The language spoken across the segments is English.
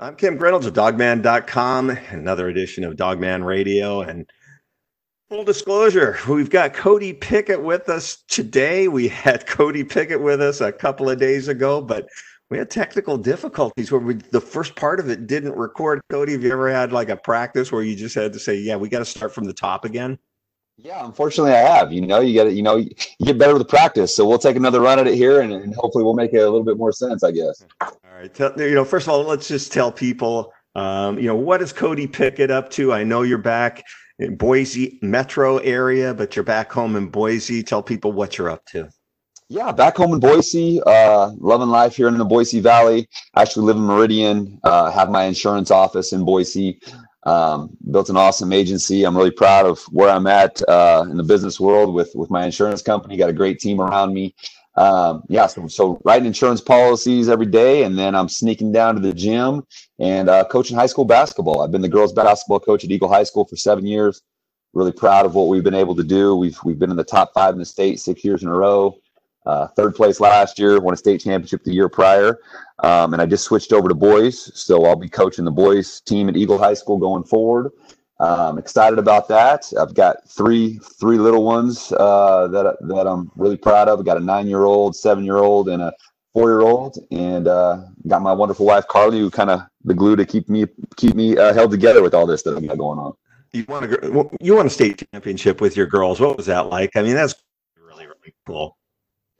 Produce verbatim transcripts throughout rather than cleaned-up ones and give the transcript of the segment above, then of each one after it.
I'm Kim Reynolds of dogman dot com, another edition of Dogman Radio. And full disclosure, we've got Cody Pickett with us today. We had Cody Pickett with us a couple of days ago, but we had technical difficulties where we, the first part of it didn't record. Cody, have you ever had like a practice where you just had to say, yeah, we got to start from the top again? Yeah, unfortunately I have. You know, you get you know, you get better with the practice. So we'll take another run at it here, and, and hopefully we'll make it a little bit more sense, I guess. All right. Tell, you know, first of all, let's just tell people, um, you know, what is Cody Pickett up to? I know you're back in Boise metro area, but you're back home in Boise. Tell people what you're up to. Yeah, back home in Boise, uh, loving life here in the Boise Valley. I actually live in Meridian, uh, have my insurance office in Boise. Um, built an awesome agency. I'm really proud of where I'm at uh, in the business world with, with my insurance company. Got a great team around me. Um, yeah, so, so writing insurance policies every day, and then I'm sneaking down to the gym and uh, coaching high school basketball. I've been the girls basketball coach at Eagle High School for seven years. Really proud of what we've been able to do. We've we've been in the top five in the state six years in a row. Uh, third place last year, won a state championship the year prior. Um, and I just switched over to boys. So I'll be coaching the boys team at Eagle High School going forward. Um, excited about that. I've got three, three little ones uh, that, that I'm really proud of. I've got a nine-year-old, seven-year-old, and a four-year-old. And uh, got my wonderful wife, Carly, who kind of the glue to keep me, keep me uh, held together with all this that I've got going on. You won a, you won a state championship with your girls. What was that like? I mean, that's really, really cool.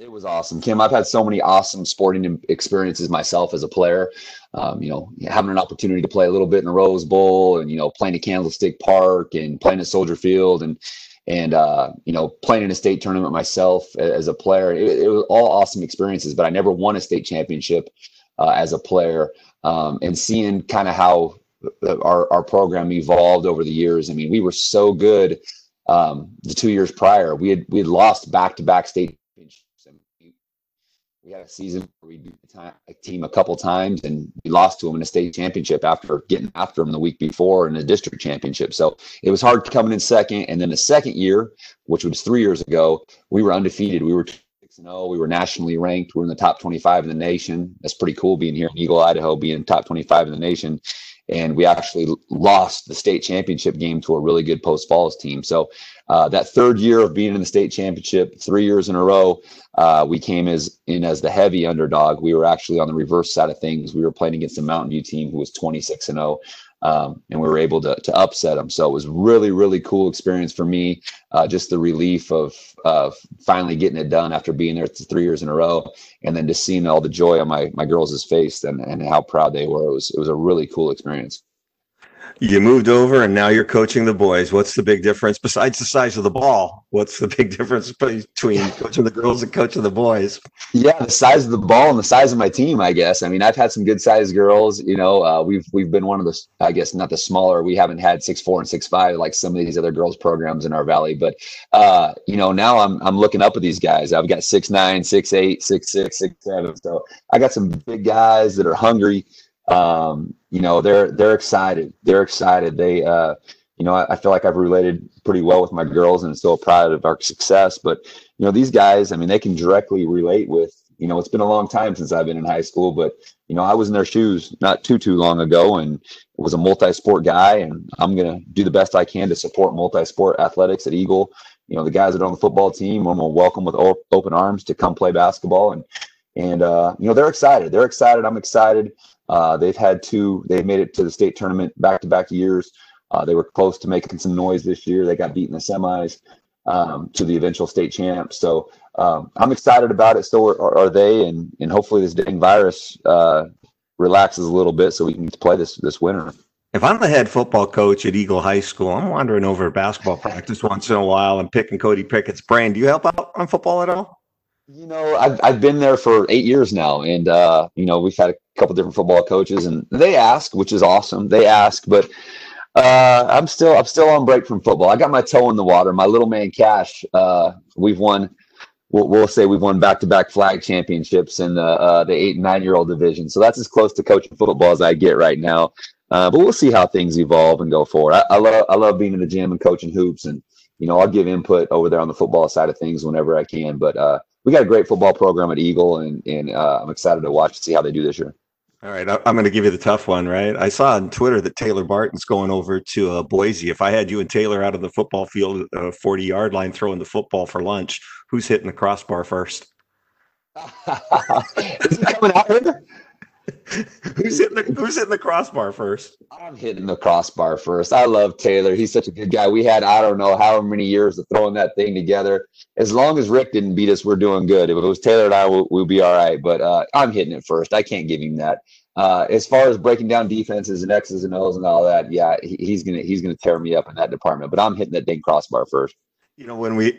It was awesome, Kim. I've had so many awesome sporting experiences myself as a player. Um, you know, having an opportunity to play a little bit in the Rose Bowl, and you know, playing at Candlestick Park and playing at Soldier Field, and and uh, you know, playing in a state tournament myself as a player. It, it was all awesome experiences, but I never won a state championship uh, as a player. Um, and seeing kind of how our our program evolved over the years. I mean, we were so good um, the two years prior. We had we had lost back to back state. We had a season where we beat a team a couple times, and we lost to them in a state championship after getting after them the week before in a district championship. So it was hard coming in second. And then the second year, which was three years ago, we were undefeated. We were six and oh. We were nationally ranked. We were in the top twenty-five in the nation. That's pretty cool being here in Eagle, Idaho, being top twenty-five in the nation. And we actually lost the state championship game to a really good Post Falls team. So uh, that third year of being in the state championship, three years in a row, uh, we came as in as the heavy underdog. We were actually on the reverse side of things. We were playing against the Mountain View team who was twenty-six and oh, um, and we were able to, to upset them. So it was really, really cool experience for me. Uh, just the relief of, of finally getting it done after being there three years in a row, and then just seeing all the joy on my my girls' face and, and how proud they were. It was it was a really cool experience. You moved over and now you're coaching the boys. What's the big difference besides the size of the ball? What's the big difference between coaching the girls and coaching the boys? Yeah, the size of the ball and the size of my team, I guess. I mean, I've had some good sized girls. You know, uh, we've we've been one of the, I guess, not the smaller. We haven't had six four and six five like some of these other girls' programs in our valley. But uh, you know, now I'm I'm looking up at these guys. I've got six nine, six eight, six six, six seven. So I got some big guys that are hungry. Um, you know, they're, they're excited. They're excited. They, uh, you know, I, I feel like I've related pretty well with my girls and still proud of our success, but you know, these guys, I mean, they can directly relate with, you know, it's been a long time since I've been in high school, but you know, I was in their shoes not too, too long ago and was a multi-sport guy, and I'm going to do the best I can to support multi-sport athletics at Eagle. You know, the guys that are on the football team, I'm going to welcome with open arms to come play basketball. And, and, uh, you know, they're excited. They're excited. I'm excited. Uh, they've had two, they've made it to the state tournament back-to-back years. Uh, they were close to making some noise this year. They got beat in the semis um, to the eventual state champ. So um, I'm excited about it. So are, are they, and and hopefully this dang virus uh, relaxes a little bit so we can play this this winter. If I'm the head football coach at Eagle High School, I'm wandering over to basketball practice once in a while and picking Cody Pickett's brain. Do you help out on football at all? You know, I've I've been there for eight years now, and uh, you know, we've had a couple different football coaches, and they ask, which is awesome. They ask, but Uh, I'm still I'm still on break from football. I got my toe in the water. My little man Cash. Uh, we've won. We'll, we'll say we've won back-to-back flag championships in the uh, the eight and nine year old division. So that's as close to coaching football as I get right now. Uh, but we'll see how things evolve and go forward. I, I love I love being in the gym and coaching hoops, and you know I'll give input over there on the football side of things whenever I can. But uh, we got a great football program at Eagle, and and uh, I'm excited to watch and see how they do this year. All right, I'm going to give you the tough one, right? I saw on Twitter that Taylor Barton's going over to uh, Boise. If I had you and Taylor out of the football field, uh, forty-yard line, throwing the football for lunch, who's hitting the crossbar first? Is he coming out here? who's, hitting the, who's hitting the crossbar first? I'm hitting the crossbar first. I love Taylor. He's such a good guy. We had, I don't know, however many years of throwing that thing together. As long as Rick didn't beat us, we're doing good. If it was Taylor and I, we'll, we'll be all right. But uh, I'm hitting it first. I can't give him that. Uh, as far as breaking down defenses and X's and O's and all that, yeah, he, he's gonna he's gonna tear me up in that department. But I'm hitting that dang crossbar first. You know, when we,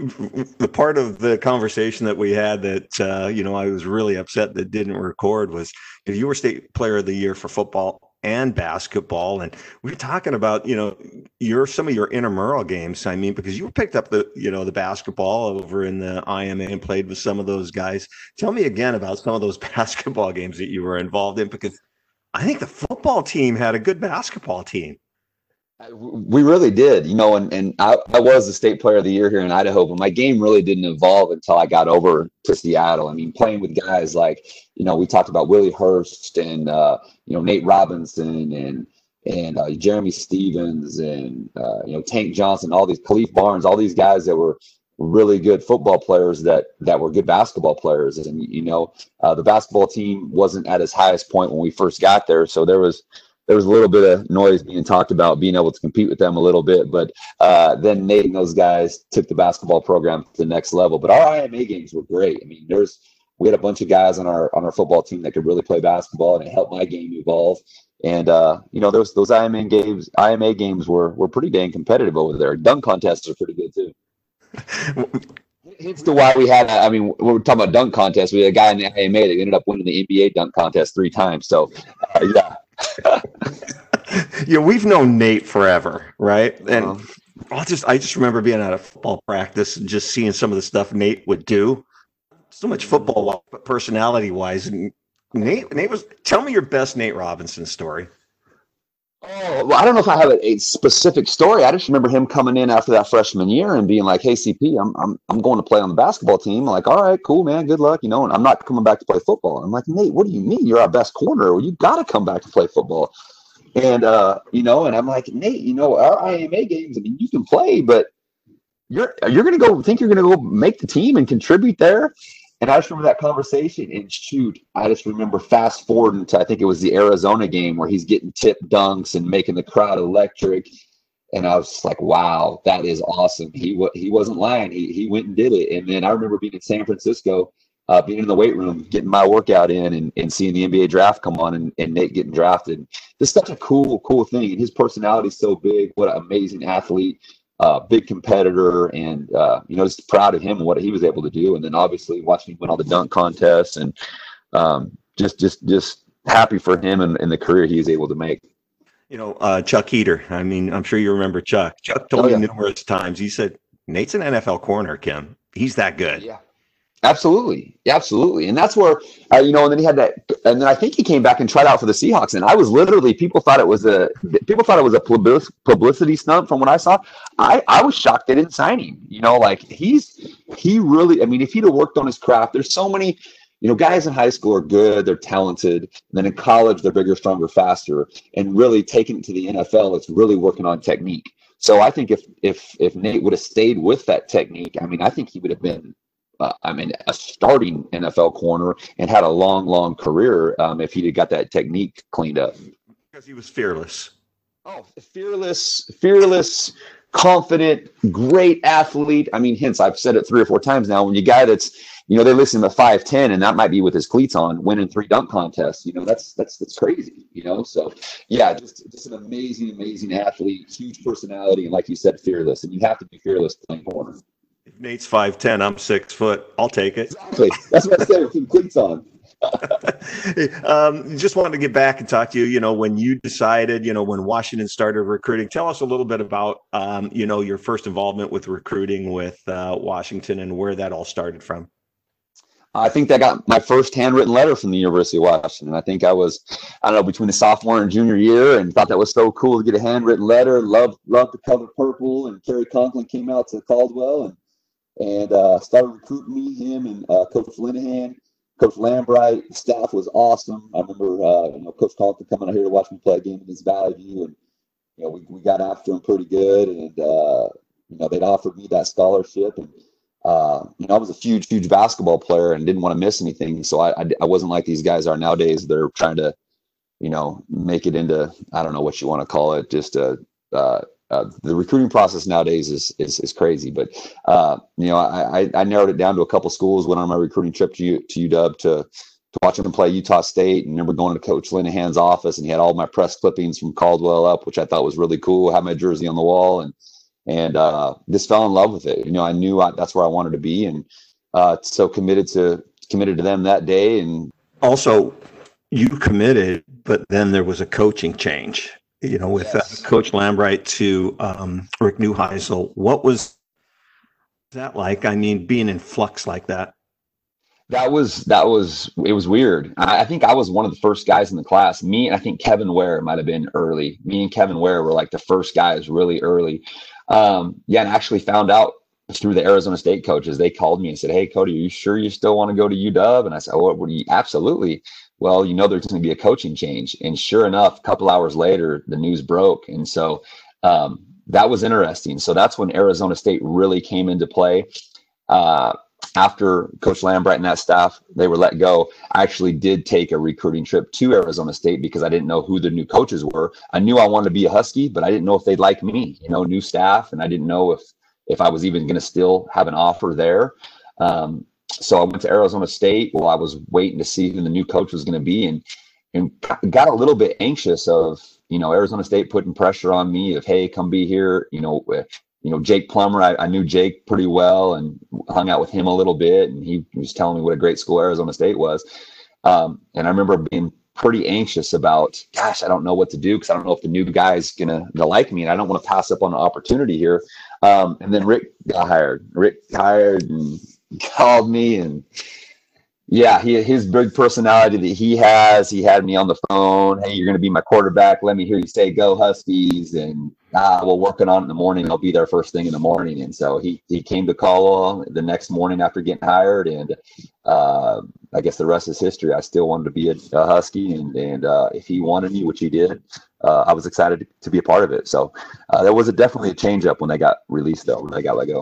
the part of the conversation that we had that, uh, you know, I was really upset that didn't record was, if you were state player of the year for football and basketball, and we were talking about, you know, your, some of your intramural games, I mean, because you picked up the, you know, the basketball over in the I M A and played with some of those guys. Tell me again about some of those basketball games that you were involved in, because I think the football team had a good basketball team. We really did, you know, and, and I, I was the state player of the year here in Idaho, but my game really didn't evolve until I got over to Seattle. I mean, playing with guys like, you know, we talked about Willie Hurst and, uh, you know, Nate Robinson and and uh, Jerramy Stevens and, uh, you know, Tank Johnson, all these, Khalif Barnes, all these guys that were really good football players that that were good basketball players. And, you know, uh, the basketball team wasn't at its highest point when we first got there, so there was – there was a little bit of noise being talked about being able to compete with them a little bit, but uh, then Nate and those guys took the basketball program to the next level. But our I M A games were great. I mean, there's we had a bunch of guys on our on our football team that could really play basketball, and it helped my game evolve. And uh, you know, those those I M A games, I M A games were were pretty dang competitive over there. Dunk contests are pretty good too. Hence the why we had, I mean, we were talking about dunk contests. We had a guy in the I M A that ended up winning the N B A dunk contest three times. So uh, yeah. Yeah, we've known Nate forever, right? And um, I just I just remember being at a football practice and just seeing some of the stuff Nate would do. So much football, but personality wise, and Nate Nate was. Tell me your best Nate Robinson story. Oh, well, I don't know if I have a, a specific story. I just remember him coming in after that freshman year and being like, "Hey, C P, I'm I'm I'm going to play on the basketball team." I'm like, "All right, cool, man. Good luck, you know." And I'm not coming back to play football. And I'm like, "Nate, what do you mean? You're our best corner. Well, you got to come back to play football." And uh, you know, and I'm like, "Nate, you know, our I M A games. I mean, you can play, but you're you're gonna go think you're gonna go make the team and contribute there." And I just remember that conversation, and shoot, I just remember fast forwarding to, I think it was the Arizona game where he's getting tip dunks and making the crowd electric. And I was just like, wow, that is awesome. He w- he wasn't lying. He he went and did it. And then I remember being in San Francisco, uh, being in the weight room, getting my workout in and, and seeing the N B A draft come on and, and Nate getting drafted. Just such a cool, cool thing. And his personality is so big. What an amazing athlete. Uh, big competitor, and uh, you know, just proud of him and what he was able to do. And then obviously watching him win all the dunk contests, and um, just just just happy for him and, and the career he was able to make. You know, uh, Chuck Eater. I mean, I'm sure you remember Chuck. Chuck told oh, yeah. me numerous times. He said, "Nate's an N F L corner, Kim. He's that good." Yeah, absolutely, yeah, absolutely. And that's where uh, you know. And then he had that, and then I think he came back and tried out for the Seahawks. And I was literally, people thought it was a people thought it was a publicity stunt from what I saw. I, I was shocked they didn't sign him. You know, like he's he really. I mean, if he'd have worked on his craft, there's so many. You know, guys in high school are good, they're talented. And then in college, they're bigger, stronger, faster, and really taking it to the N F L. It's really working on technique. So I think if if if Nate would have stayed with that technique, I mean, I think he would have been. Uh, I mean, a starting N F L corner, and had a long, long career um, if he'd got that technique cleaned up. Because he was fearless. Oh, fearless, fearless, confident, great athlete. I mean, hence, I've said it three or four times now, when you guy that's, you know, they list him at five ten, and that might be with his cleats on, winning three dunk contests. You know, that's that's that's crazy, you know? So, yeah, just, just an amazing, amazing athlete, huge personality, and like you said, fearless. And you have to be fearless playing corner. Nate's five ten. I'm six foot. I'll take it. Exactly. That's what I said with some cleats on. um, just wanted to get back and talk to you, you know, when you decided, you know, when Washington started recruiting, tell us a little bit about, um, you know, your first involvement with recruiting with uh, Washington and where that all started from. I think I got my first handwritten letter from the University of Washington. I think I was, I don't know, between the sophomore and junior year, and thought that was so cool to get a handwritten letter. Loved, loved the color purple, and Kerry Conklin came out to Caldwell and and uh, started recruiting me, him, and uh, Coach Linehan, Coach Lambright. The staff was awesome. I remember uh, you know, Coach Conklin coming out here to watch me play a game against Valley View, and you know, we we got after him pretty good, and uh, you know, they'd offered me that scholarship. And Uh, you know, I was a huge, huge basketball player and didn't want to miss anything. So I, I, I wasn't like these guys are nowadays. They're trying to, you know, make it into, I don't know what you want to call it. Just uh, uh, uh, the recruiting process nowadays is is, is crazy. But, uh, you know, I, I, I narrowed it down to a couple schools. Went on my recruiting trip to U, to U W to, to watch them play Utah State. And remember going to Coach Linehan's office, and he had all my press clippings from Caldwell up, which I thought was really cool. I had my jersey on the wall, and And uh, just fell in love with it. You know, I knew I, that's where I wanted to be, and uh, so committed to committed to them that day. And also, you committed, but then there was a coaching change. You know, with yes. uh, Coach Lambright to um, Rick Neuheisel. What was that like? I mean, being in flux like that. That was that was it was weird. I, I think I was one of the first guys in the class. Me and I think Kevin Ware might have been early. Me and Kevin Ware were like the first guys really early. Um, yeah, and actually found out through the Arizona State coaches. They called me and said, "Hey, Cody, are you sure you still want to go to U W?" And I said, "Oh, what do you, absolutely. Well, you know, there's going to be a coaching change." And sure enough, a couple hours later, the news broke. And so um, that was interesting. So that's when Arizona State really came into play. Uh, after Coach Lambright and that staff, they were let go. I actually did take a recruiting trip to Arizona State because I didn't know who the new coaches were. I knew I wanted to be a Husky, but I didn't know if they'd like me, you know, new staff. And I didn't know if, if I was even going to still have an offer there. Um, so I went to Arizona State while I was waiting to see who the new coach was going to be, and, and got a little bit anxious of, you know, Arizona State putting pressure on me of, "Hey, come be here." You know, You know, Jake Plummer, I, I knew Jake pretty well and hung out with him a little bit. And he was telling me what a great school Arizona State was. Um, and I remember being pretty anxious about, gosh, I don't know what to do because I don't know if the new guy's going to like me. And I don't want to pass up on an opportunity here. Um, and then Rick got hired. Rick hired and called me. And yeah, he, his big personality that he has, he had me on the phone. "Hey, you're going to be my quarterback. Let me hear you say, 'Go Huskies.' And ah, we'll work on it in the morning. I'll be there first thing in the morning." And so he he came to Caldwell the next morning after getting hired, and uh, I guess the rest is history. I still wanted to be a, a Husky, and and uh, if he wanted me, which he did, uh, I was excited to be a part of it. So uh, there was a, definitely a change up when they got released, though, when they got let go.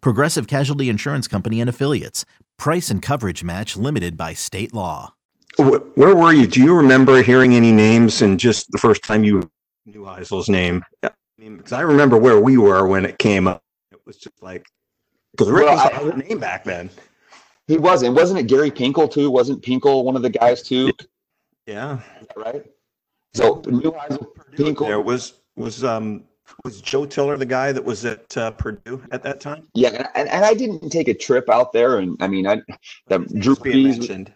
Progressive Casualty Insurance Company and Affiliates. Price and coverage match limited by state law. Where were you? Do you remember hearing any names and just the first time you knew Heisel's name? Yeah. I mean, because I remember where we were when it came up. It was just like, because Rick well, was I, a name back then. He wasn't. Wasn't it Gary Pinkel, too? Wasn't Pinkel one of the guys, too? Yeah. Right? So, Neuheisel, Pinkel. There was, was, um, was Joe Tiller the guy that was at uh, Purdue at that time? Yeah, and, and I didn't take a trip out there. And, I mean, I that Drew Pease mentioned.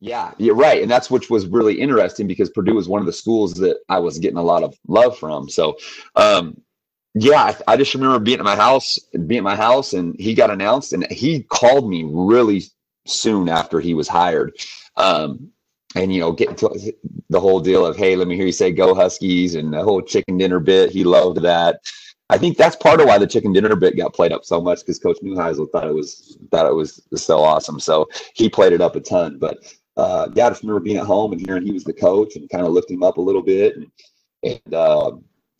Yeah, you're right. And that's which was really interesting because Purdue was one of the schools that I was getting a lot of love from. So, um, yeah, I, I just remember being at my house, being at my house and he got announced, and he called me really soon after he was hired. Um, and, you know, get to the whole deal of, "Hey, let me hear you say, 'Go Huskies,' and the whole chicken dinner bit. He loved that. I think that's part of why the chicken dinner bit got played up so much, because Coach Neuheisel thought it was thought it was so awesome. So he played it up a ton. But Uh, yeah, I just remember being at home and hearing he was the coach and kind of looked him up a little bit. And, and uh,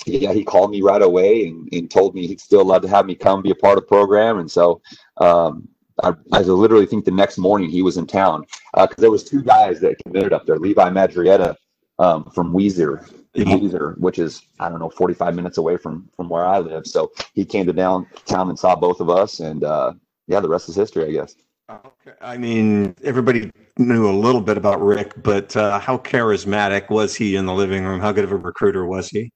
yeah, he called me right away and, and told me he'd still love to have me come be a part of the program. And so um, I, I literally think the next morning he was in town because uh, there was two guys that committed up there. Levi Madrieta um, from Weezer, Weezer, which is, I don't know, forty-five minutes away from, from where I live. So he came to downtown and saw both of us. And uh, yeah, the rest is history, I guess. Okay. I mean, everybody knew a little bit about Rick, but uh, how charismatic was he in the living room? How good of a recruiter was he?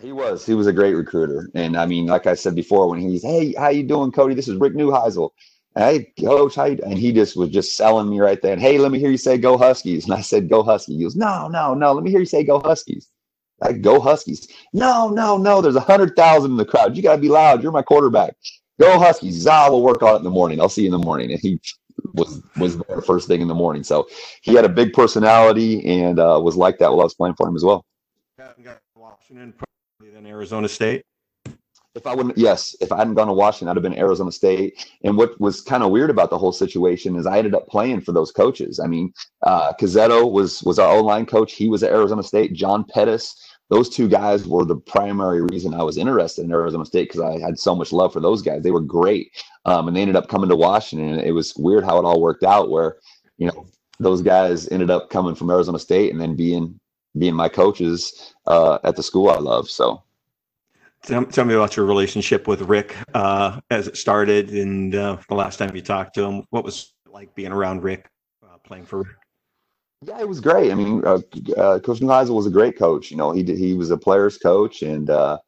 He was. He was a great recruiter. And, I mean, like I said before, when he's, hey, how you doing, Cody? This is Rick Neuheisel. Hey, Coach, how you? And he just was just selling me right there. And, hey, let me hear you say go Huskies. And I said go Huskies. He goes, no, no, no, let me hear you say go Huskies. I go Huskies. No, no, no, there's one hundred thousand in the crowd. You got to be loud. You're my quarterback. Go Huskies. Ah, we'll work on it in the morning. I'll see you in the morning. And he was was there first thing in the morning. So he had a big personality and uh, was like that while I was playing for him as well. Got Washington, probably then Arizona State. If I wouldn't, yes, if I hadn't gone to Washington, I'd have been Arizona State. And what was kind of weird about the whole situation is I ended up playing for those coaches. I mean, uh, Cazzetto was was our O-line coach. He was at Arizona State. John Pettis. Those two guys were the primary reason I was interested in Arizona State because I had so much love for those guys. They were great. Um, and they ended up coming to Washington. And it was weird how it all worked out where, you know, those guys ended up coming from Arizona State and then being being my coaches uh, at the school I love. So tell, tell me about your relationship with Rick uh, as it started and uh, the last time you talked to him. What was it like being around Rick, uh, playing for Rick? Yeah, it was great. I mean, uh, uh, Coach Neuheisel was a great coach. You know, he did, he was a player's coach, and uh,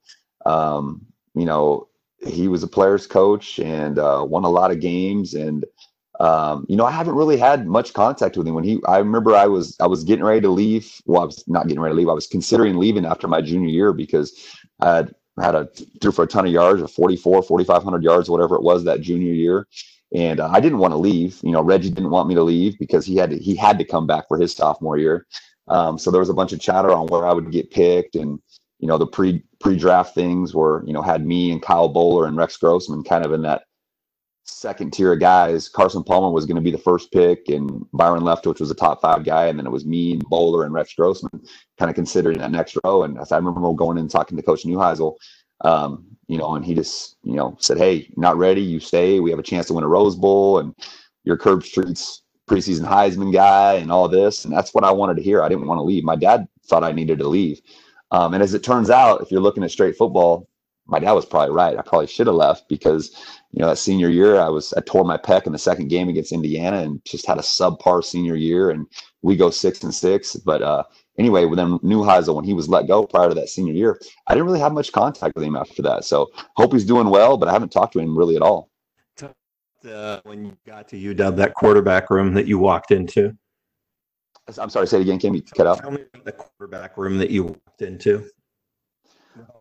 um, you know, he was a player's coach and uh, won a lot of games. And um, you know, I haven't really had much contact with him. When he, I remember, I was I was getting ready to leave. Well, I was not getting ready to leave. I was considering leaving after my junior year because I had, had a threw for a ton of yards, or forty-four, forty-five hundred yards, whatever it was that junior year. And uh, I didn't want to leave. You know, Reggie didn't want me to leave because he had to, he had to come back for his sophomore year. Um, so there was a bunch of chatter on where I would get picked, and you know, the pre pre draft things were, you know, had me and Kyle Bowler and Rex Grossman kind of in that second tier of guys. Carson Palmer was going to be the first pick, and Byron Leftwich, which was a top five guy, and then it was me and Bowler and Rex Grossman kind of considered in that next row. And I remember going in and talking to Coach Neuheisel. Um, you know, and he just, you know, said, hey, not ready. You stay. We have a chance to win a Rose Bowl, and your Curb Street's preseason Heisman guy and all this. And that's what I wanted to hear. I didn't want to leave. My dad thought I needed to leave. Um, and as it turns out, if you're looking at straight football, my dad was probably right. I probably should have left because, you know, that senior year I was, I tore my pec in the second game against Indiana and just had a subpar senior year, and we go six and six. But, uh, Anyway, with him, Neuheisel, when he was let go prior to that senior year, I didn't really have much contact with him after that. So hope he's doing well, but I haven't talked to him really at all. Uh, when you got to U W, that quarterback room that you walked into. I'm sorry, say it again. Can you cut out? Tell me about the quarterback room that you walked into.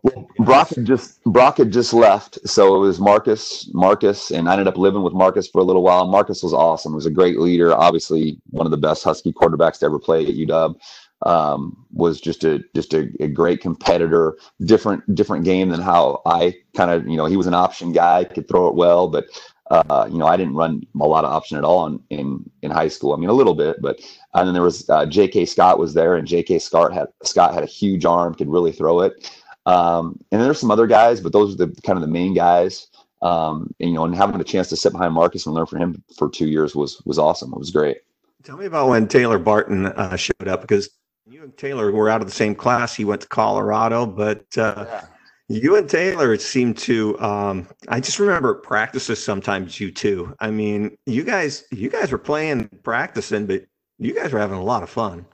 Well, Brock had just Brock had just left, so it was Marcus, Marcus, and I ended up living with Marcus for a little while. Marcus was awesome. He was a great leader, obviously one of the best Husky quarterbacks to ever play at U W. Um, was just a just a, a great competitor, different different game than how I kind of, you know, he was an option guy, could throw it well, but uh, you know, I didn't run a lot of option at all in in, in high school. I mean, a little bit, but and then there was uh, J K. Scott was there, and J K. Scott had Scott had a huge arm, could really throw it. Um, and there's some other guys, but those are the kind of the main guys. Um, and, you know, and having the chance to sit behind Marcus and learn from him for two years was was awesome. It was great. Tell me about when Taylor Barton uh, showed up, because you and Taylor were out of the same class. He went to Colorado, but uh, yeah. You and Taylor seemed to. Um, I just remember practices sometimes. You two. I mean, you guys, you guys were playing, practicing, but you guys were having a lot of fun.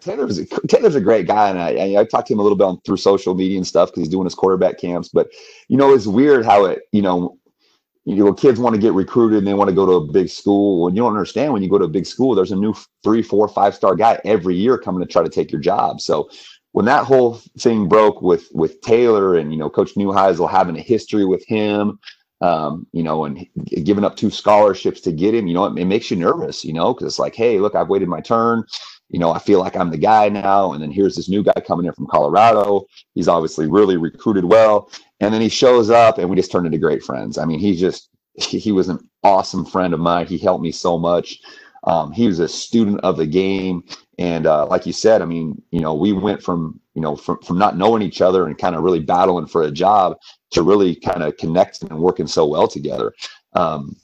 Taylor's a, Taylor's a great guy, and I I talked to him a little bit on, through social media and stuff because he's doing his quarterback camps. But you know, it's weird how it you know, you know, kids want to get recruited and they want to go to a big school, and you don't understand when you go to a big school, there's a new three, four, five star guy every year coming to try to take your job. So when that whole thing broke with with Taylor and you know Coach Neuheisel having a history with him. Um, you know, and giving up two scholarships to get him, you know, it, it makes you nervous, you know, because it's like, hey, look, I've waited my turn. You know, I feel like I'm the guy now. And then here's this new guy coming in from Colorado. He's obviously really recruited well. And then he shows up and we just turned into great friends. I mean, he just he, he was an awesome friend of mine. He helped me so much. Um, he was a student of the game. And uh, like you said, I mean, you know, we went from, you know, from, from not knowing each other and kind of really battling for a job to really kind of connecting and working so well together. Um,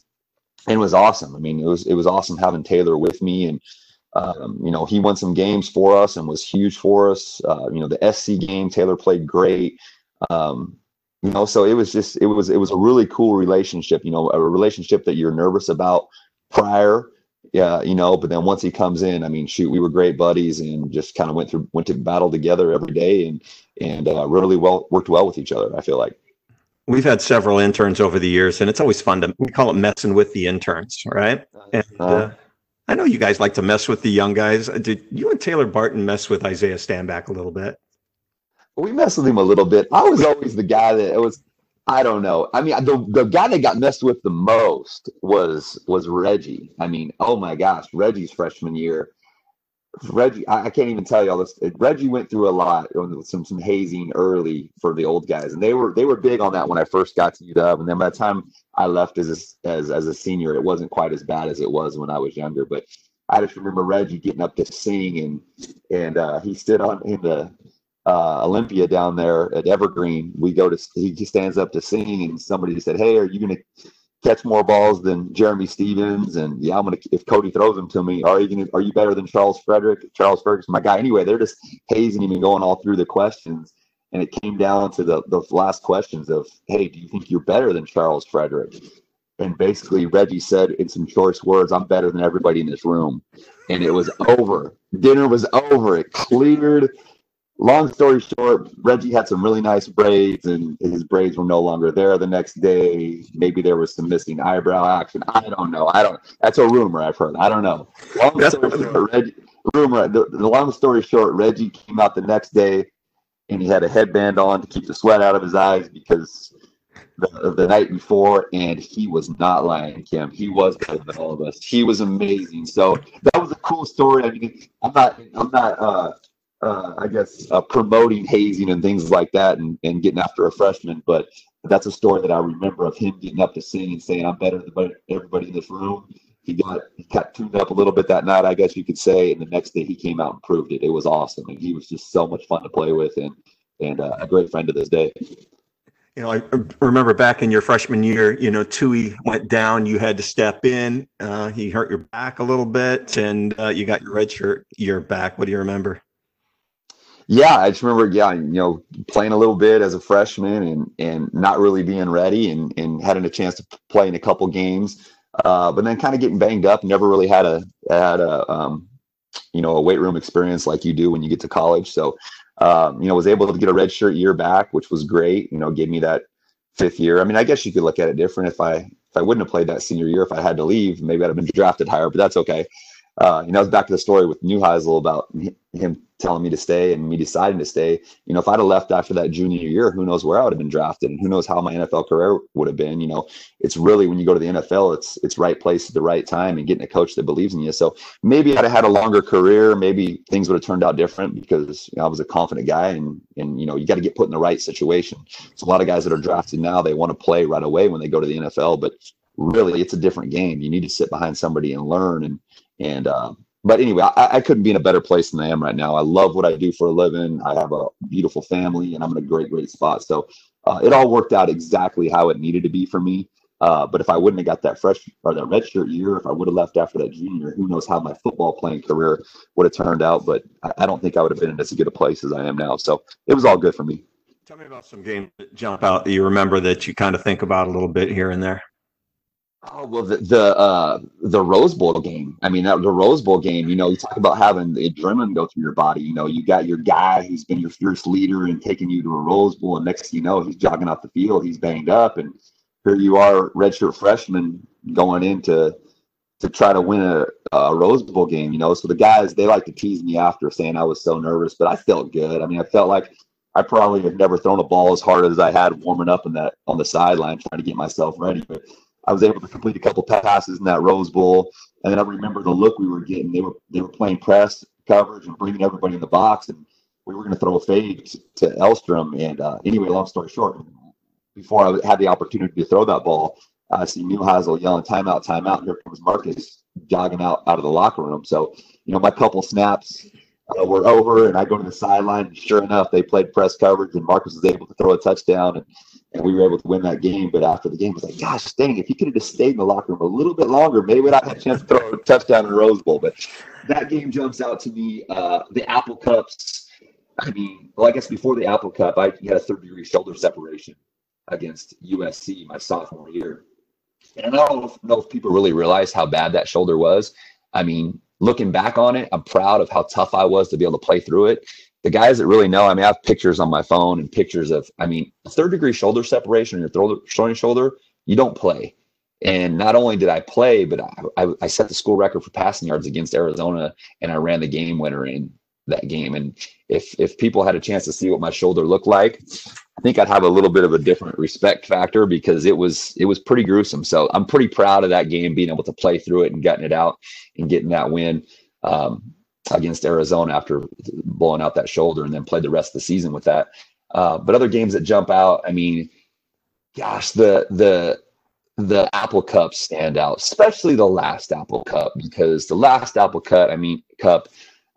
and it was awesome. I mean, it was it was awesome having Taylor with me, and um, you know, he won some games for us and was huge for us. Uh, you know, the S C game, Taylor played great. Um, you know, so it was just it was it was a really cool relationship. You know, a relationship that you're nervous about prior. Yeah, you know, but then once he comes in, I mean, shoot, we were great buddies and just kind of went through, went to battle together every day, and and uh, really well worked well with each other. I feel like we've had several interns over the years, and it's always fun to we call it messing with the interns, right? And uh, uh, I know you guys like to mess with the young guys. Did you and Taylor Barton mess with Isaiah Standback a little bit? We messed with him a little bit. I was always the guy that it was. I don't know. I mean, the the guy that got messed with the most was was Reggie. I mean, oh my gosh, Reggie's freshman year. Reggie, I, I can't even tell you all this. Reggie went through a lot, some some hazing early for the old guys, and they were they were big on that when I first got to U W. And then by the time I left as a, as as a senior, it wasn't quite as bad as it was when I was younger. But I just remember Reggie getting up to sing, and and uh, he stood on in the. Uh, Olympia down there at Evergreen. We go to he stands up to sing, and somebody said, "Hey, are you going to catch more balls than Jerramy Stevens?" And yeah, I'm going to if Cody throws them to me. Are you going to are you better than Charles Frederick? Charles Ferguson, my guy. Anyway, they're just hazing him and going all through the questions, and it came down to the those last questions of, "Hey, do you think you're better than Charles Frederick?" And basically, Reggie said in some choice words, "I'm better than everybody in this room," and it was over. Dinner was over. It cleared. Long story short, Reggie had some really nice braids, and his braids were no longer there the next day. Maybe there was some missing eyebrow action. I don't know. I don't. That's a rumor I've heard. I don't know. Long story short, Reggie, rumor. The, the long story short, Reggie came out the next day, and he had a headband on to keep the sweat out of his eyes because the, the night before, and he was not lying, Kim. He was better than all of us. He was amazing. So that was a cool story. I mean, I'm not. I'm not. Uh, Uh, I guess, uh, promoting hazing and things like that and, and getting after a freshman. But that's a story that I remember of him getting up to sing and saying, "I'm better than everybody in this room." He got he got tuned up a little bit that night, I guess you could say. And the next day he came out and proved it. It was awesome. And he was just so much fun to play with and, and uh, a great friend to this day. You know, I remember back in your freshman year, you know, Tui went down. You had to step in. Uh, he hurt your back a little bit, and uh, you got your red shirt year back. What do you remember? Yeah, I just remember, yeah, you know, playing a little bit as a freshman and and not really being ready and, and having a chance to play in a couple games, uh, but then kind of getting banged up. Never really had a had a um, you know a weight room experience like you do when you get to college. So um, you know, was able to get a red shirt year back, which was great. You know, gave me that fifth year. I mean, I guess you could look at it different. If I if I wouldn't have played that senior year, if I had to leave, maybe I'd have been drafted higher. But that's okay. Uh, you know, back to the story with Neuheisel about him telling me to stay and me deciding to stay. You know, if I'd have left after that junior year, who knows where I would have been drafted and who knows how my N F L career would have been. You know, it's really when you go to the N F L, it's it's right place at the right time and getting a coach that believes in you. So maybe I'd have had a longer career. Maybe things would have turned out different because you know, I was a confident guy and, and you know, you got to get put in the right situation. So a lot of guys that are drafted now, they want to play right away when they go to the N F L, but really it's a different game. You need to sit behind somebody and learn and, And, uh, but anyway, I, I couldn't be in a better place than I am right now. I love what I do for a living. I have a beautiful family and I'm in a great, great spot. So, uh, it all worked out exactly how it needed to be for me. Uh, but if I wouldn't have got that fresh or that redshirt year, if I would have left after that junior, who knows how my football playing career would have turned out, but I, I don't think I would have been in as good a place as I am now. So it was all good for me. Tell me about some games that jump out that you remember that you kind of think about a little bit here and there. Oh, well, the the, uh, the Rose Bowl game. I mean, that, the Rose Bowl game, you know, you talk about having the adrenaline go through your body. You know, you got your guy who's been your fierce leader and taking you to a Rose Bowl. And next thing you know, he's jogging off the field. He's banged up. And here you are, redshirt freshman, going in to, to try to win a, a Rose Bowl game, you know. So the guys, they like to tease me after saying I was so nervous, but I felt good. I mean, I felt like I probably had never thrown a ball as hard as I had warming up in that on the sideline trying to get myself ready. But I was able to complete a couple passes in that Rose Bowl, and then I remember the look we were getting. They were they were playing press coverage and bringing everybody in the box, and we were going to throw a fade to Elstrom. And uh, anyway, long story short, before I had the opportunity to throw that ball, I see Neuheisel yelling "timeout, timeout!" And here comes Marcus jogging out out of the locker room. So you know, my couple snaps uh, were over, and I go to the sideline. And sure enough, they played press coverage, and Marcus was able to throw a touchdown. And and we were able to win that game. But after the game, I was like, gosh, dang, if he could have just stayed in the locker room a little bit longer, maybe we'd have had a chance to throw a touchdown in Rose Bowl. But that game jumps out to me. Uh, the Apple Cups, I mean, well, I guess before the Apple Cup, I had a third-degree shoulder separation against U S C my sophomore year. And I don't know if people really realize how bad that shoulder was. I mean, looking back on it, I'm proud of how tough I was to be able to play through it. The guys that really know, I mean, I have pictures on my phone and pictures of, I mean, a third degree shoulder separation in your throwing shoulder, you don't play. And not only did I play, but I, I, I set the school record for passing yards against Arizona, and I ran the game winner in that game. And if if people had a chance to see what my shoulder looked like, I think I'd have a little bit of a different respect factor, because it was it was pretty gruesome. So I'm pretty proud of that game, being able to play through it and getting it out and getting that win um, against Arizona after blowing out that shoulder, and then played the rest of the season with that. Uh, but other games that jump out, I mean, gosh, the the the Apple Cup stand out, especially the last Apple Cup, because the last Apple Cup, I mean, Cup.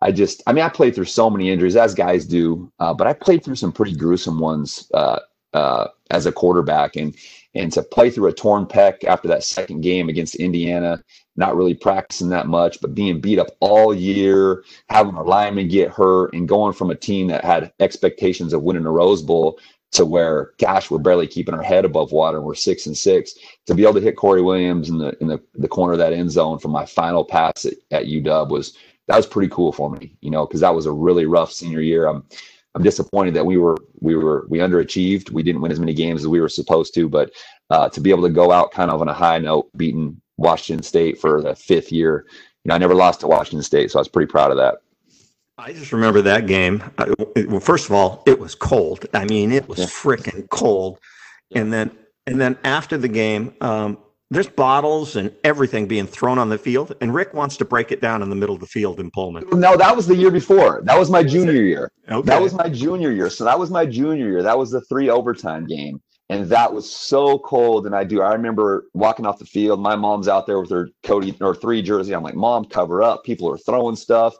I just, I mean, I played through so many injuries, as guys do, uh, but I played through some pretty gruesome ones uh, uh, as a quarterback, and and to play through a torn pec after that second game against Indiana, not really practicing that much, but being beat up all year, having our linemen get hurt, and going from a team that had expectations of winning a Rose Bowl to where, gosh, we're barely keeping our head above water, and we're six and six, to be able to hit Corey Williams in the in the, the corner of that end zone for my final pass at, at U W was. That was pretty cool for me, you know, because that was a really rough senior year. I'm, I'm disappointed that we were, we were, we underachieved. We didn't win as many games as we were supposed to, but uh, to be able to go out kind of on a high note, beating Washington State for the fifth year, you know, I never lost to Washington State, so I was pretty proud of that. I just remember that game. I, well, first of all, it was cold. I mean, it was yeah. freaking cold. Yeah. And then, and then after the game, um, there's bottles and everything being thrown on the field, and Rick wants to break it down in the middle of the field in Pullman. No, that was the year before. That was my junior year. Okay. That was my junior year. So that was my junior year. That was the three overtime game, and that was so cold. And I do. I remember walking off the field. My mom's out there with her Cody or three jersey. I'm like, Mom, cover up. People are throwing stuff.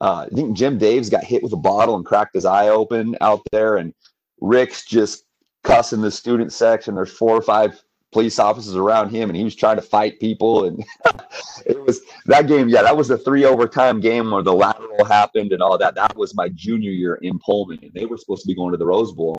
Uh, I think Jim Daves got hit with a bottle and cracked his eye open out there, and Rick's just cussing the student section. There's four or five police officers around him, and he was trying to fight people, and it was that game. Yeah, that was the three overtime game where the lateral happened and all that. That was my junior year in Pullman, and they were supposed to be going to the Rose Bowl.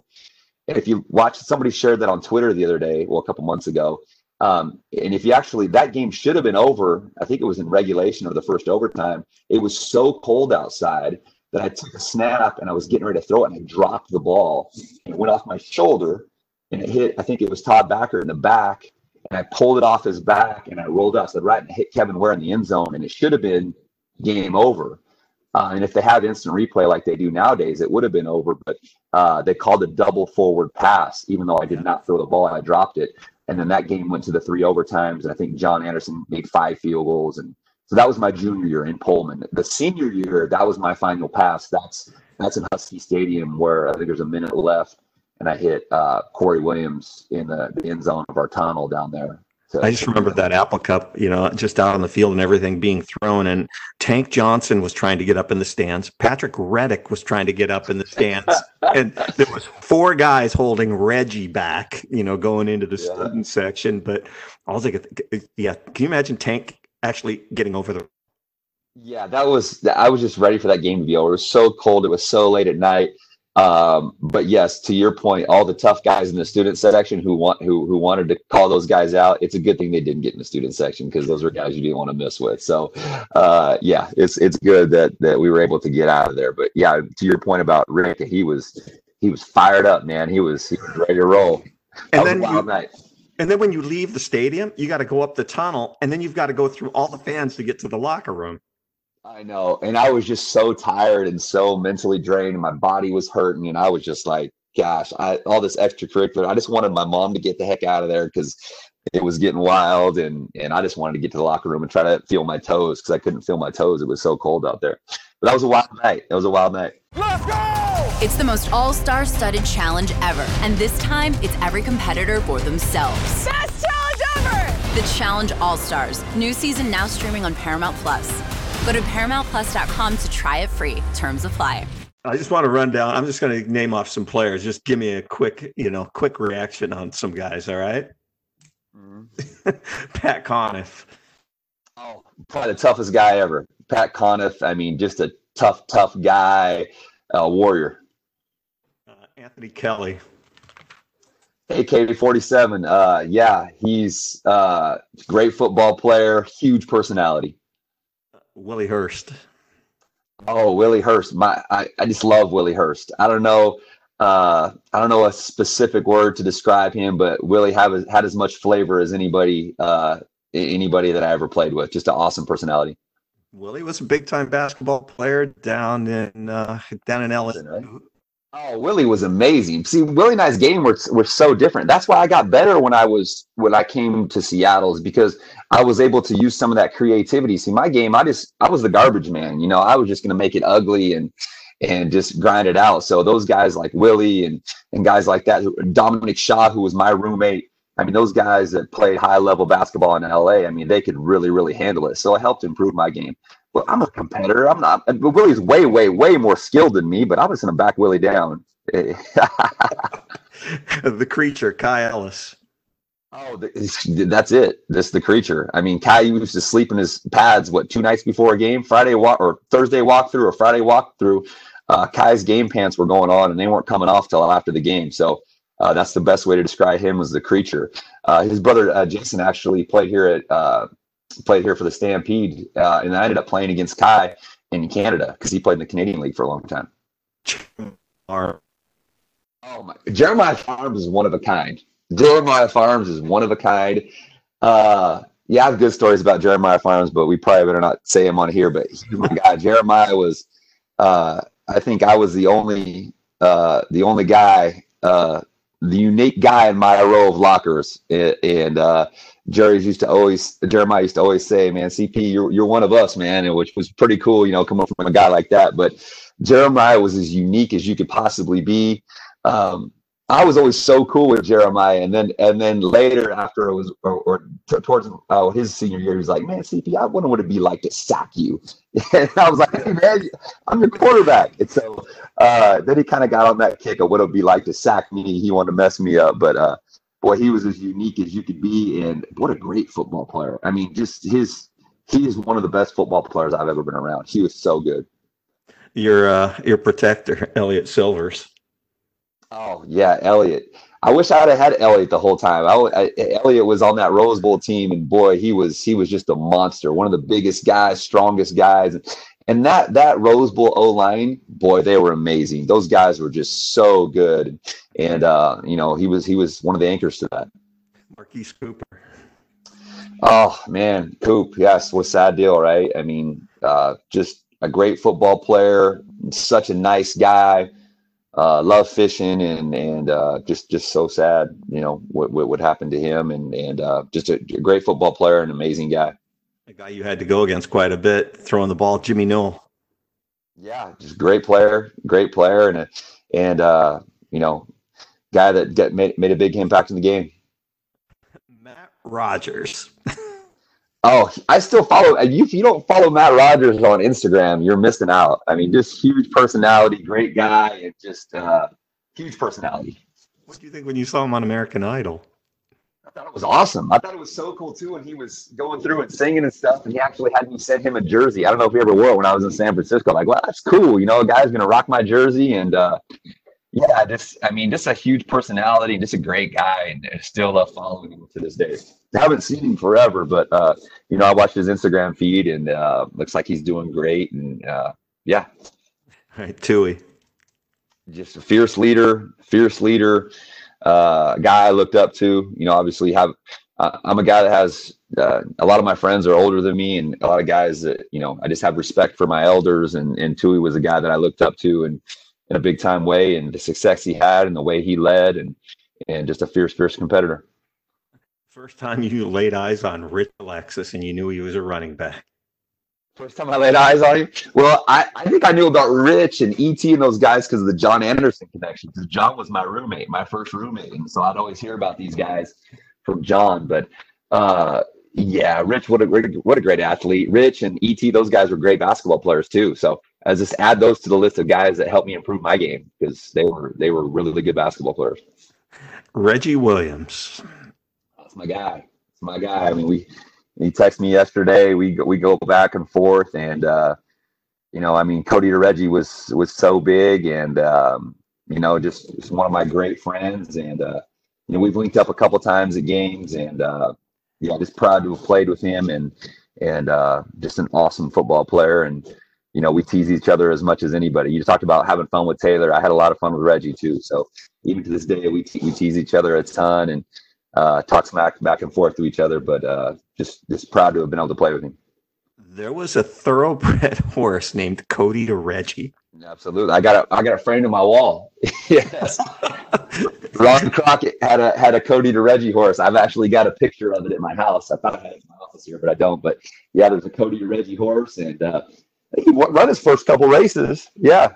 And if you watch, somebody shared that on Twitter the other day, well, a couple months ago. Um, and if you actually, that game should have been over. I think it was in regulation or the first overtime. It was so cold outside that I took a snap and I was getting ready to throw it, and I dropped the ball and it went off my shoulder. And it hit, I think it was Todd Backer in the back, and I pulled it off his back, and I rolled up, so right, and hit Kevin Ware in the end zone, and it should have been game over. Uh, and if they have instant replay like they do nowadays, it would have been over, but uh, they called a double forward pass, even though I did not throw the ball, I dropped it. And then that game went to the three overtimes, and I think John Anderson made five field goals. And so that was my junior year in Pullman. The senior year, that was my final pass. That's, that's in Husky Stadium, where I think there's a minute left. And I hit uh, Corey Williams in the, the end zone of our tunnel down there. So, I just remember that Apple Cup, you know, just out on the field and everything being thrown. And Tank Johnson was trying to get up in the stands. Patrick Reddick was trying to get up in the stands. And there was four guys holding Reggie back, you know, going into the yeah. student section. But I was like, yeah, can you imagine Tank actually getting over the? Yeah, that was, I was just ready for that game to be over. It was so cold. It was so late at night. Um, but yes, to your point, all the tough guys in the student section who want who who wanted to call those guys out, it's a good thing they didn't get in the student section, because those are guys you didn't want to mess with. So uh, yeah, it's it's good that that we were able to get out of there. But yeah, to your point about Rick, he was he was fired up, man. He was he was ready to roll. That was a wild night. And then when you leave the stadium, you got to go up the tunnel, and then you've got to go through all the fans to get to the locker room. I know. And I was just so tired and so mentally drained, and my body was hurting. And I was just like, gosh, I, all this extracurricular. I just wanted my mom to get the heck out of there, because it was getting wild. And, and I just wanted to get to the locker room and try to feel my toes, because I couldn't feel my toes. It was so cold out there. But that was a wild night. That was a wild night. Let's go! It's the most all-star studded challenge ever. And this time, it's every competitor for themselves. Best challenge ever! The Challenge All-Stars. New season now streaming on Paramount Plus. Go to Paramount Plus dot com to try it free. Terms apply. I just want to run down. I'm just going to name off some players. Just give me a quick, you know, quick reaction on some guys. All right. Mm-hmm. Pat Conniff. Oh, probably the toughest guy ever. Pat Conniff. I mean, just a tough, tough guy, uh, warrior. Uh, Anthony Kelly. A K forty-seven. Uh, yeah, he's a uh, great football player, huge personality. Uh, Willie Hurst. Oh, Willie Hurst. My, I, I just love Willie Hurst. I don't know. Uh, I don't know a specific word to describe him, but Willie have, had as much flavor as anybody, uh, anybody that I ever played with. Just an awesome personality. Willie was a big time basketball player down in, uh, down in L A. Right? Oh, Willie was amazing. See, Willie and I's game were, were so different. That's why I got better when I was, when I came to Seattle, is because I was able to use some of that creativity. See, my game, I just, I was the garbage man, you know, I was just going to make it ugly and, and just grind it out. So those guys like Willie and, and guys like that, Dominic Shaw, who was my roommate. I mean, those guys that played high level basketball in L A, I mean, they could really, really handle it. So it helped improve my game. Well, I'm a competitor. I'm not, but Willie's way, way, way more skilled than me, but I was going to back Willie down. The creature, Kai Ellis. Oh, that's it. That's the creature. I mean, Kai used to sleep in his pads, what, two nights before a game, Friday walk or Thursday walkthrough or Friday walkthrough. Uh, Kai's game pants were going on and they weren't coming off till after the game. So uh, that's the best way to describe him, was the creature. Uh, his brother, uh, Jason, actually played here at, uh, played here for the Stampede, uh, and I ended up playing against Kai in Canada because he played in the Canadian League for a long time. Our, oh my! Jeremiah Farms is one of a kind. Jeremiah Farms is one of a kind. Uh, yeah, I have good stories about Jeremiah Farms, but we probably better not say him on here. But my God, Jeremiah was. Uh, I think I was the only, uh, the only guy, uh, the unique guy in my row of lockers, and. and uh, Jerry's used to always, Jeremiah used to always say, man, C P, you're, you're one of us, man, and which was pretty cool, you know, coming from a guy like that. But Jeremiah was as unique as you could possibly be. Um, I was always so cool with Jeremiah. And then, and then later after it was, or, or t- towards uh, his senior year, he was like, man, C P, I wonder what it'd be like to sack you. And I was like, hey, man, I'm your quarterback. And so uh, then he kind of got on that kick of what it'd be like to sack me. He wanted to mess me up, but, uh, boy, he was as unique as you could be, and what a great football player. I mean, just his – he is one of the best football players I've ever been around. He was so good. Your uh, your protector, Elliot Silvers. Oh, yeah, Elliot. I wish I would have had Elliot the whole time. I, I, Elliot was on that Rose Bowl team, and, boy, he was he was just a monster, one of the biggest guys, strongest guys. And that that Rose Bowl O-line, boy, they were amazing. Those guys were just so good. And, uh, you know, he was he was one of the anchors to that. Marquise Cooper. Oh, man, Coop, yes, what a sad deal, right? I mean, uh, just a great football player, such a nice guy, uh, love fishing, and and uh, just just so sad, you know, what what, what happened to him. And, and uh, just a, a great football player, an amazing guy. A guy you had to go against quite a bit, throwing the ball, Jimmy Newell. Yeah, just great player, great player, and a, and uh, you know, guy that get, made made a big impact in the game. Matt Rogers. Oh, I still follow. If you don't follow Matt Rogers on Instagram, you're missing out. I mean, just huge personality, great guy, and just uh, huge personality. What do you think when you saw him on American Idol? I thought it was awesome. I thought it was so cool too when he was going through and singing and stuff, and he actually had me send him a jersey. I don't know if he ever wore it when I was in San Francisco. Like, well, that's cool. You know, a guy's gonna rock my jersey, and uh, yeah, just I mean, just a huge personality, just a great guy, and still love following him to this day. I haven't seen him forever, but uh, you know, I watched his Instagram feed, and uh, looks like he's doing great, and uh, yeah. All right, Tui, just a fierce leader, fierce leader. Uh, a guy I looked up to, you know, obviously have, uh, I'm a guy that has, uh, a lot of my friends are older than me, and a lot of guys that, you know, I just have respect for my elders, and, and Tui was a guy that I looked up to and in a big time way, and the success he had and the way he led, and, and just a fierce, fierce competitor. First time you laid eyes on Rich Alexis and you knew he was a running back. First time I laid eyes on him? Well, I, I think I knew about Rich and E T and those guys because of the John Anderson connection. Because John was my roommate, my first roommate. And so I'd always hear about these guys from John. But, uh, yeah, Rich, what a, what a great athlete. Rich and E T, those guys were great basketball players too. So I just add those to the list of guys that helped me improve my game, because they were they were really, really good basketball players. Reggie Williams. That's my guy. That's my guy. I mean, we he texted me yesterday. We we go back and forth, and uh, you know, I mean, Cody to Reggie was was so big, and um, you know, just, just one of my great friends, and uh, you know, we've linked up a couple times at games, and uh, yeah, just proud to have played with him, and and uh, just an awesome football player. And you know, we tease each other as much as anybody. You talked about having fun with Taylor. I had a lot of fun with Reggie too. So even to this day, we, te- we tease each other a ton and uh, talk smack back and forth to each other. But uh, just just proud to have been able to play with him. There was a thoroughbred horse named Cody to Reggie. Absolutely, I got a I got a frame to my wall. Yes, Ron Crockett had a had a Cody to Reggie horse. I've actually got a picture of it at my house. I thought I had it in my office here, but I don't. But yeah, there's a Cody to Reggie horse, and uh, he run his first couple races. Yeah.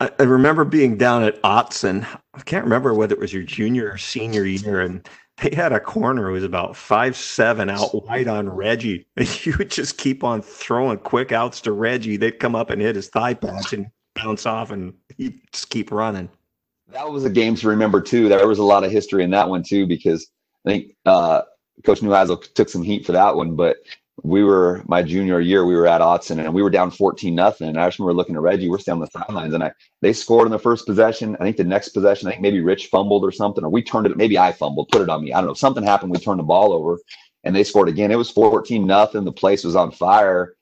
I, I remember being down at Otson. I can't remember whether it was your junior or senior year, and they had a corner who was about five seven out wide on Reggie. And you would just keep on throwing quick outs to Reggie. They'd come up and hit his thigh patch and bounce off, and he'd just keep running. That was a game to remember, too. There was a lot of history in that one, too, because I think uh, Coach Neuheisel took some heat for that one, but we were my junior year. We were at Otson, and we were down fourteen nothing. And I just remember looking at Reggie. We're standing on the sidelines, and I they scored in the first possession. I think the next possession, I think maybe Rich fumbled or something, or we turned it. Maybe I fumbled, put it on me. I don't know. Something happened. We turned the ball over, and they scored again. It was fourteen nothing. The place was on fire,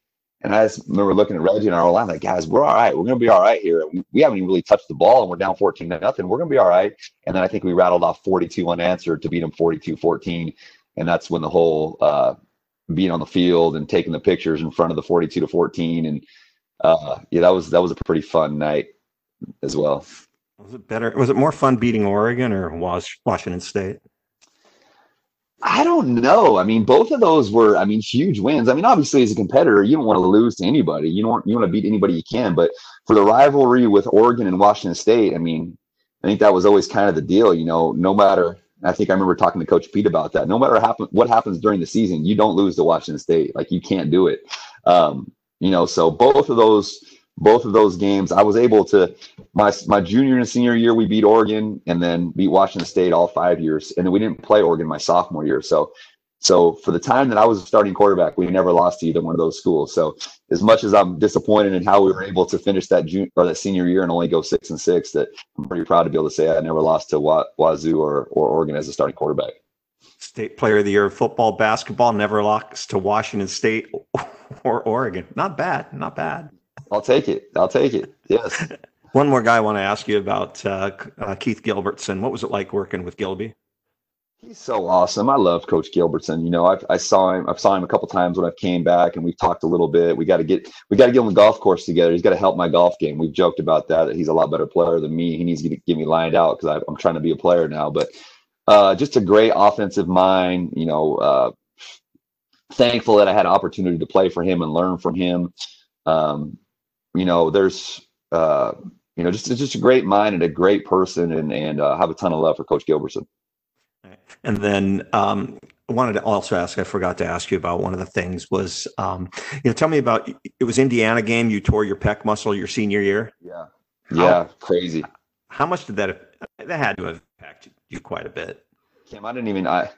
and I just remember looking at Reggie and I were like, "Guys, we're all right. We're gonna be all right here. We, we haven't even really touched the ball, and we're down fourteen nothing. We're gonna be all right." And then I think we rattled off forty-two unanswered to beat them forty-two fourteen, and that's when the whole. Uh, being on the field and taking the pictures in front of the forty-two to fourteen. And uh, yeah, that was, that was a pretty fun night as well. Was it better? Was it more fun beating Oregon or was Washington State? I don't know. I mean, both of those were, I mean, huge wins. I mean, obviously as a competitor, you don't want to lose to anybody. You don't you want to beat anybody you can, but for the rivalry with Oregon and Washington State, I mean, I think that was always kind of the deal, you know, no matter, I think I remember talking to Coach Pete about that. No matter happen, what happens during the season, you don't lose to Washington State. Like you can't do it. Um, you know, so both of those, both of those games, I was able to my, my junior and senior year, we beat Oregon and then beat Washington State all five years. And then we didn't play Oregon my sophomore year. So, so for the time that I was a starting quarterback, we never lost to either one of those schools. So as much as I'm disappointed in how we were able to finish that junior or that senior year and only go six and six, that I'm pretty proud to be able to say I never lost to Wazoo or, or Oregon as a starting quarterback. State player of the year, football, basketball, never lost to Washington State or Oregon. Not bad. Not bad. I'll take it. I'll take it. Yes. One more guy I want to ask you about, uh, uh, Keith Gilbertson. What was it like working with Gilby? He's so awesome. I love Coach Gilbertson. You know, I I saw him. I saw him a couple times when I came back, and we've talked a little bit. We got to get we got to get on the golf course together. He's got to help my golf game. We've joked about that. That he's a lot better player than me. He needs to get me lined out because I'm trying to be a player now. But uh, just a great offensive mind. You know, uh, thankful that I had an opportunity to play for him and learn from him. Um, you know, there's uh, you know just just a great mind and a great person, and and uh, have a ton of love for Coach Gilbertson. And then um, I wanted to also ask, I forgot to ask you about one of the things was, um, you know, tell me about, it was Indiana game. You tore your pec muscle your senior year. Yeah. How, yeah. Crazy. How much did that, that had to have impacted you quite a bit. Kim, I didn't even, I,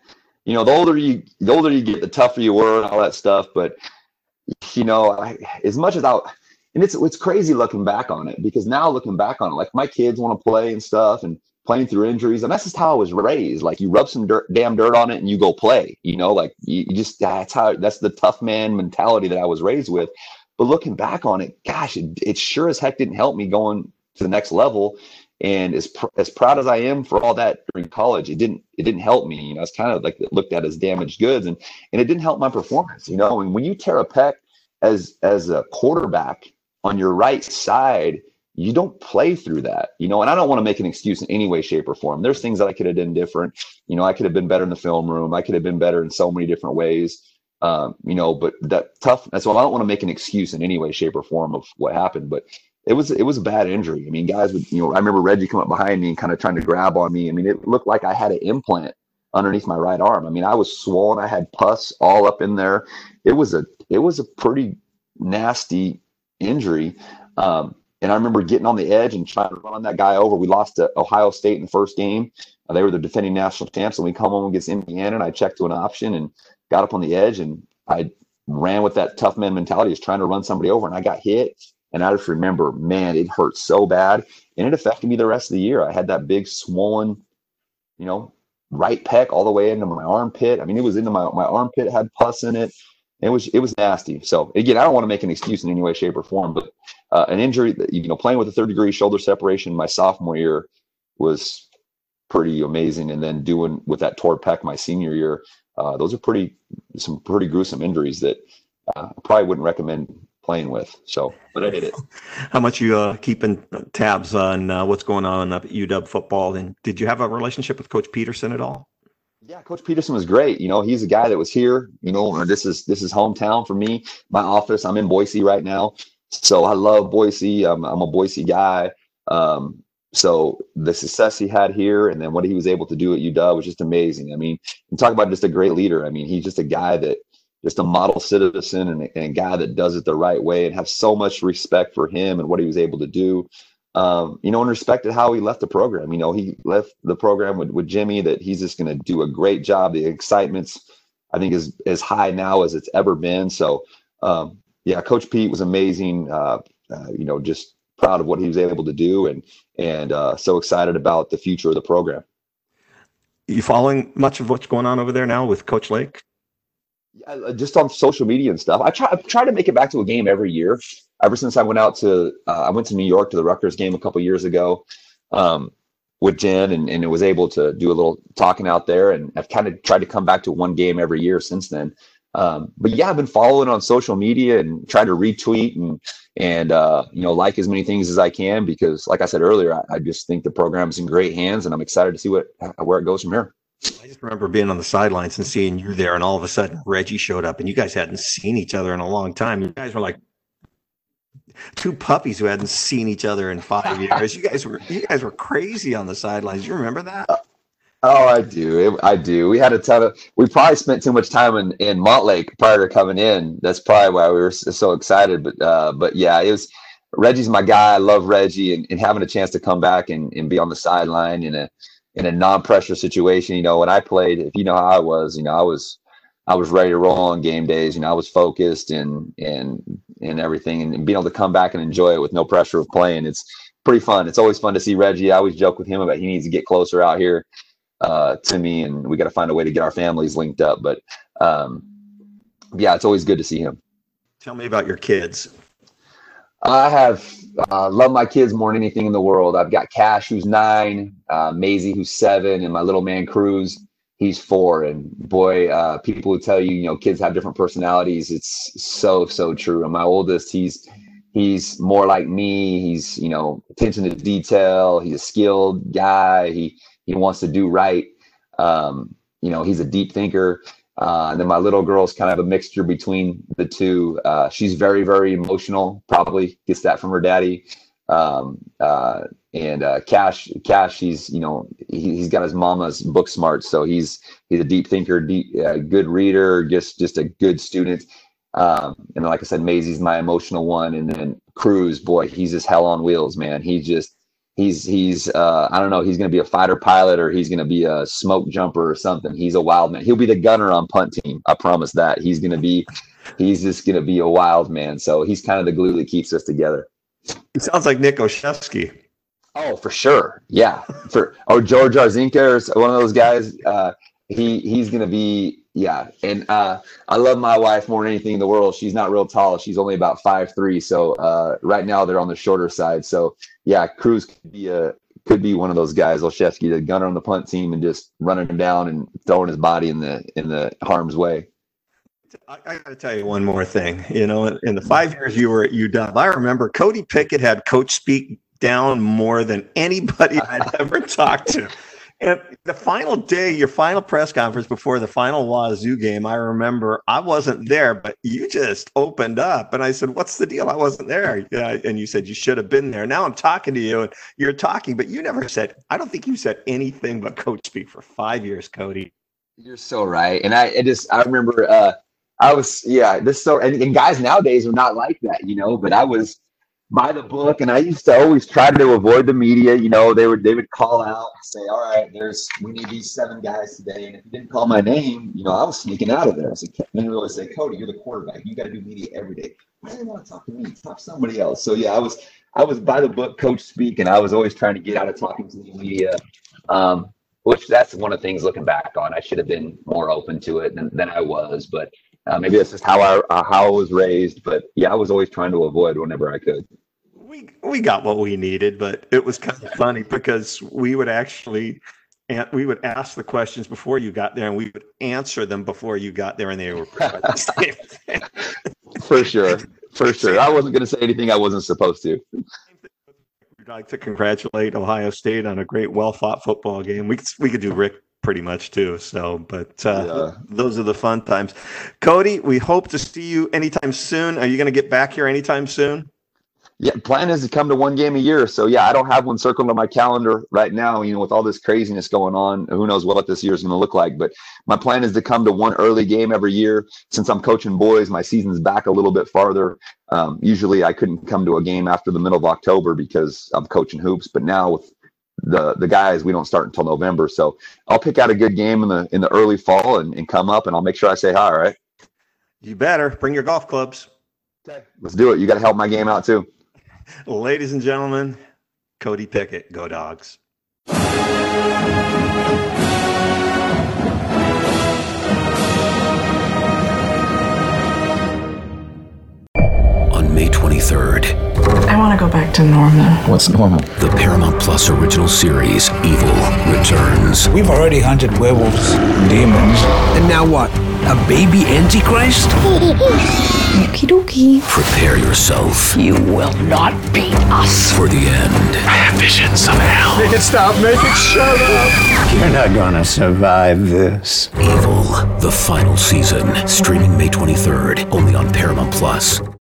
you know, the older you, the older you get, the tougher you were and all that stuff. But, you know, I, as much as I, and it's, it's crazy looking back on it, because now looking back on it, like my kids want to play and stuff and playing through injuries. And that's just how I was raised. Like you rub some dirt, damn dirt on it and you go play, you know, like you, you just, that's how, that's the tough man mentality that I was raised with. But looking back on it, gosh, it, it sure as heck didn't help me going to the next level. And as, pr- as proud as I am for all that during college, it didn't, it didn't help me. You know, it's kind of like looked at as damaged goods, and, and it didn't help my performance, you know, and when you tear a pec as, as a quarterback on your right side, you don't play through that, you know, and I don't want to make an excuse in any way, shape or form. There's things that I could have done different. You know, I could have been better in the film room. I could have been better in so many different ways, um, you know, but that tough. That's why I don't want to make an excuse in any way, shape or form of what happened. But it was it was a bad injury. I mean, guys would, you know, I remember Reggie come up behind me and kind of trying to grab on me. I mean, it looked like I had an implant underneath my right arm. I mean, I was swollen. I had pus all up in there. It was a it was a pretty nasty injury. Um, and I remember getting on the edge and trying to run that guy over. We lost to Ohio State in the first game. Uh, they were the defending national champs, and we come home against Indiana, and I checked to an option and got up on the edge, and I ran with that tough man mentality, is trying to run somebody over, and I got hit. And I just remember, man, it hurt so bad, and it affected me the rest of the year. I had that big swollen, you know, right pec all the way into my armpit. I mean, it was into my my armpit, it had pus in it. It was it was nasty. So again, I don't want to make an excuse in any way, shape, or form, but uh, an injury that, you know, playing with a third degree shoulder separation my sophomore year was pretty amazing, and then doing with that torn pec my senior year, uh, those are pretty some pretty gruesome injuries that uh, I probably wouldn't recommend playing with. So, but I did it. How much you uh, keeping tabs on uh, what's going on up at U W football? And did you have a relationship with Coach Peterson at all? Yeah, Coach Peterson was great. You know, he's a guy that was here. You know, this is this is hometown for me. My office, I'm in Boise right now, so I love Boise. I'm, I'm a Boise guy. Um, so the success he had here, and then what he was able to do at U W was just amazing. I mean, you talk about just a great leader. I mean, he's just a guy that. Just a model citizen and a, and a guy that does it the right way, and have so much respect for him and what he was able to do, um, you know, and respected how he left the program. You know, he left the program with, with Jimmy, that he's just going to do a great job. The excitement's, I think, is as high now as it's ever been. So, um, yeah, Coach Pete was amazing. Uh, uh, you know, just proud of what he was able to do, and and uh, so excited about the future of the program. You following much of what's going on over there now with Coach Lake? Yeah, just on social media and stuff. I try, I try to make it back to a game every year. Ever since I went out to, uh, I went to New York to the Rutgers game a couple years ago um, with Jen, and, and was able to do a little talking out there. And I've kind of tried to come back to one game every year since then. Um, but yeah, I've been following on social media and trying to retweet and, and uh, you know, like as many things as I can, because like I said earlier, I, I just think the program's in great hands, and I'm excited to see what where it goes from here. I just remember being on the sidelines and seeing you there, and all of a sudden Reggie showed up, and you guys hadn't seen each other in a long time. You guys were like two puppies who hadn't seen each other in five years. You guys were you guys were crazy on the sidelines. You remember that? Oh, I do. I do. We had a ton of. We probably spent too much time in in Montlake prior to coming in. That's probably why we were so excited. But uh, but yeah, it was. Reggie's my guy. I love Reggie, and, and having a chance to come back and, and be on the sideline in a. in a non-pressure situation. You know, when I played, if you know how I was, you know, I was, I was ready to roll on game days. You know, I was focused and, and, and everything, and, and being able to come back and enjoy it with no pressure of playing. It's pretty fun. It's always fun to see Reggie. I always joke with him about, he needs to get closer out here uh, to me, and we got to find a way to get our families linked up. But um, yeah, it's always good to see him. Tell me about your kids. I have uh, love my kids more than anything in the world. I've got Cash, who's nine, uh, Maisie, who's seven, and my little man Cruz, he's four. And boy, uh, people who tell you, you know, kids have different personalities, it's so so true. And my oldest, he's he's more like me. He's, you know, attention to detail. He's a skilled guy. He he wants to do right. Um, you know, he's a deep thinker. Uh, and then my little girl's kind of a mixture between the two. Uh, she's very, very emotional, probably gets that from her daddy. Um, uh, and uh, Cash, Cash, he's, you know, he, he's got his mama's book smart. So he's he's a deep thinker, deep, uh, good reader, just just a good student. Um, and like I said, Maisie's my emotional one. And then Cruz, boy, he's just hell on wheels, man. He just he's he's uh, I don't know, he's going to be a fighter pilot, or he's going to be a smoke jumper or something. He's a wild man. He'll be the gunner on punt team. I promise that. He's going to be he's just going to be a wild man. So he's kind of the glue that keeps us together. It sounds like Nick Oshevsky. Oh, for sure. Yeah. For or George Arzinka, or one of those guys. Uh, he he's going to be. Yeah. And uh, I love my wife more than anything in the world. She's not real tall. She's only about five three. So uh, right now they're on the shorter side. So, yeah, Cruz could be a could be one of those guys, Olszewski, the gunner on the punt team, and just running him down and throwing his body in the in the harm's way. I, I got to tell you one more thing. You know, in, in the five years you were at U W, I remember Cody Pickett had coach speak down more than anybody I'd ever talked to. And the final day, your final press conference before the final Wazoo game, I remember I wasn't there, but you just opened up. And I said, what's the deal? I wasn't there. Yeah, and you said, you should have been there. Now I'm talking to you, and you're talking, but you never said, I don't think you said anything but coach speak for five years, Cody. You're so right. And I, I just, I remember uh, I was, yeah, this so, and, and guys nowadays are not like that, you know, but I was by the book, and I used to always try to avoid the media. You know, they would, they would call out and say, all right, there's, we need these seven guys today. And if you didn't call my name, you know, I was sneaking out of there. I was like, and they would say, Cody, you're the quarterback. You got to do media every day. Why do you want to talk to me? Talk to somebody else. So yeah, I was, I was by the book coach speak, and I was always trying to get out of talking to the media. Um, Which that's one of the things looking back on. I should have been more open to it than, than I was, but uh, maybe that's just how I uh, how I was raised. But yeah, I was always trying to avoid whenever I could. We we got what we needed, but it was kind of funny because we would actually and we would ask the questions before you got there, and we would answer them before you got there, and they were pretty much the same thing. For sure, for sure. I wasn't going to say anything I wasn't supposed to. I'd like to congratulate Ohio State on a great, well-fought football game. We could, we could do Rick pretty much too. So, but uh, yeah. Those are the fun times. Cody, we hope to see you anytime soon. Are you going to get back here anytime soon? Yeah, plan is to come to one game a year. So, yeah, I don't have one circled on my calendar right now. You know, with all this craziness going on, who knows what this year is going to look like. But my plan is to come to one early game every year. Since I'm coaching boys, my season's back a little bit farther. Um, usually I couldn't come to a game after the middle of October because I'm coaching hoops, but now with the the guys, we don't start until November. So I'll pick out a good game in the in the early fall and, and come up, and I'll make sure I say hi, all right? You better. Bring your golf clubs. Okay. Let's do it. You got to help my game out too. Ladies and gentlemen, Cody Pickett. Go Dogs. May twenty-third. I want to go back to normal. What's normal? The Paramount Plus original series, Evil, returns. We've already hunted werewolves and demons. And now what? A baby antichrist? Okie dokie. Prepare yourself. You will not beat us. For the end. I have visions of hell. Make it stop. Make it shut up. You're not gonna survive this. Evil, the final season. Streaming May twenty-third. Only on Paramount Plus.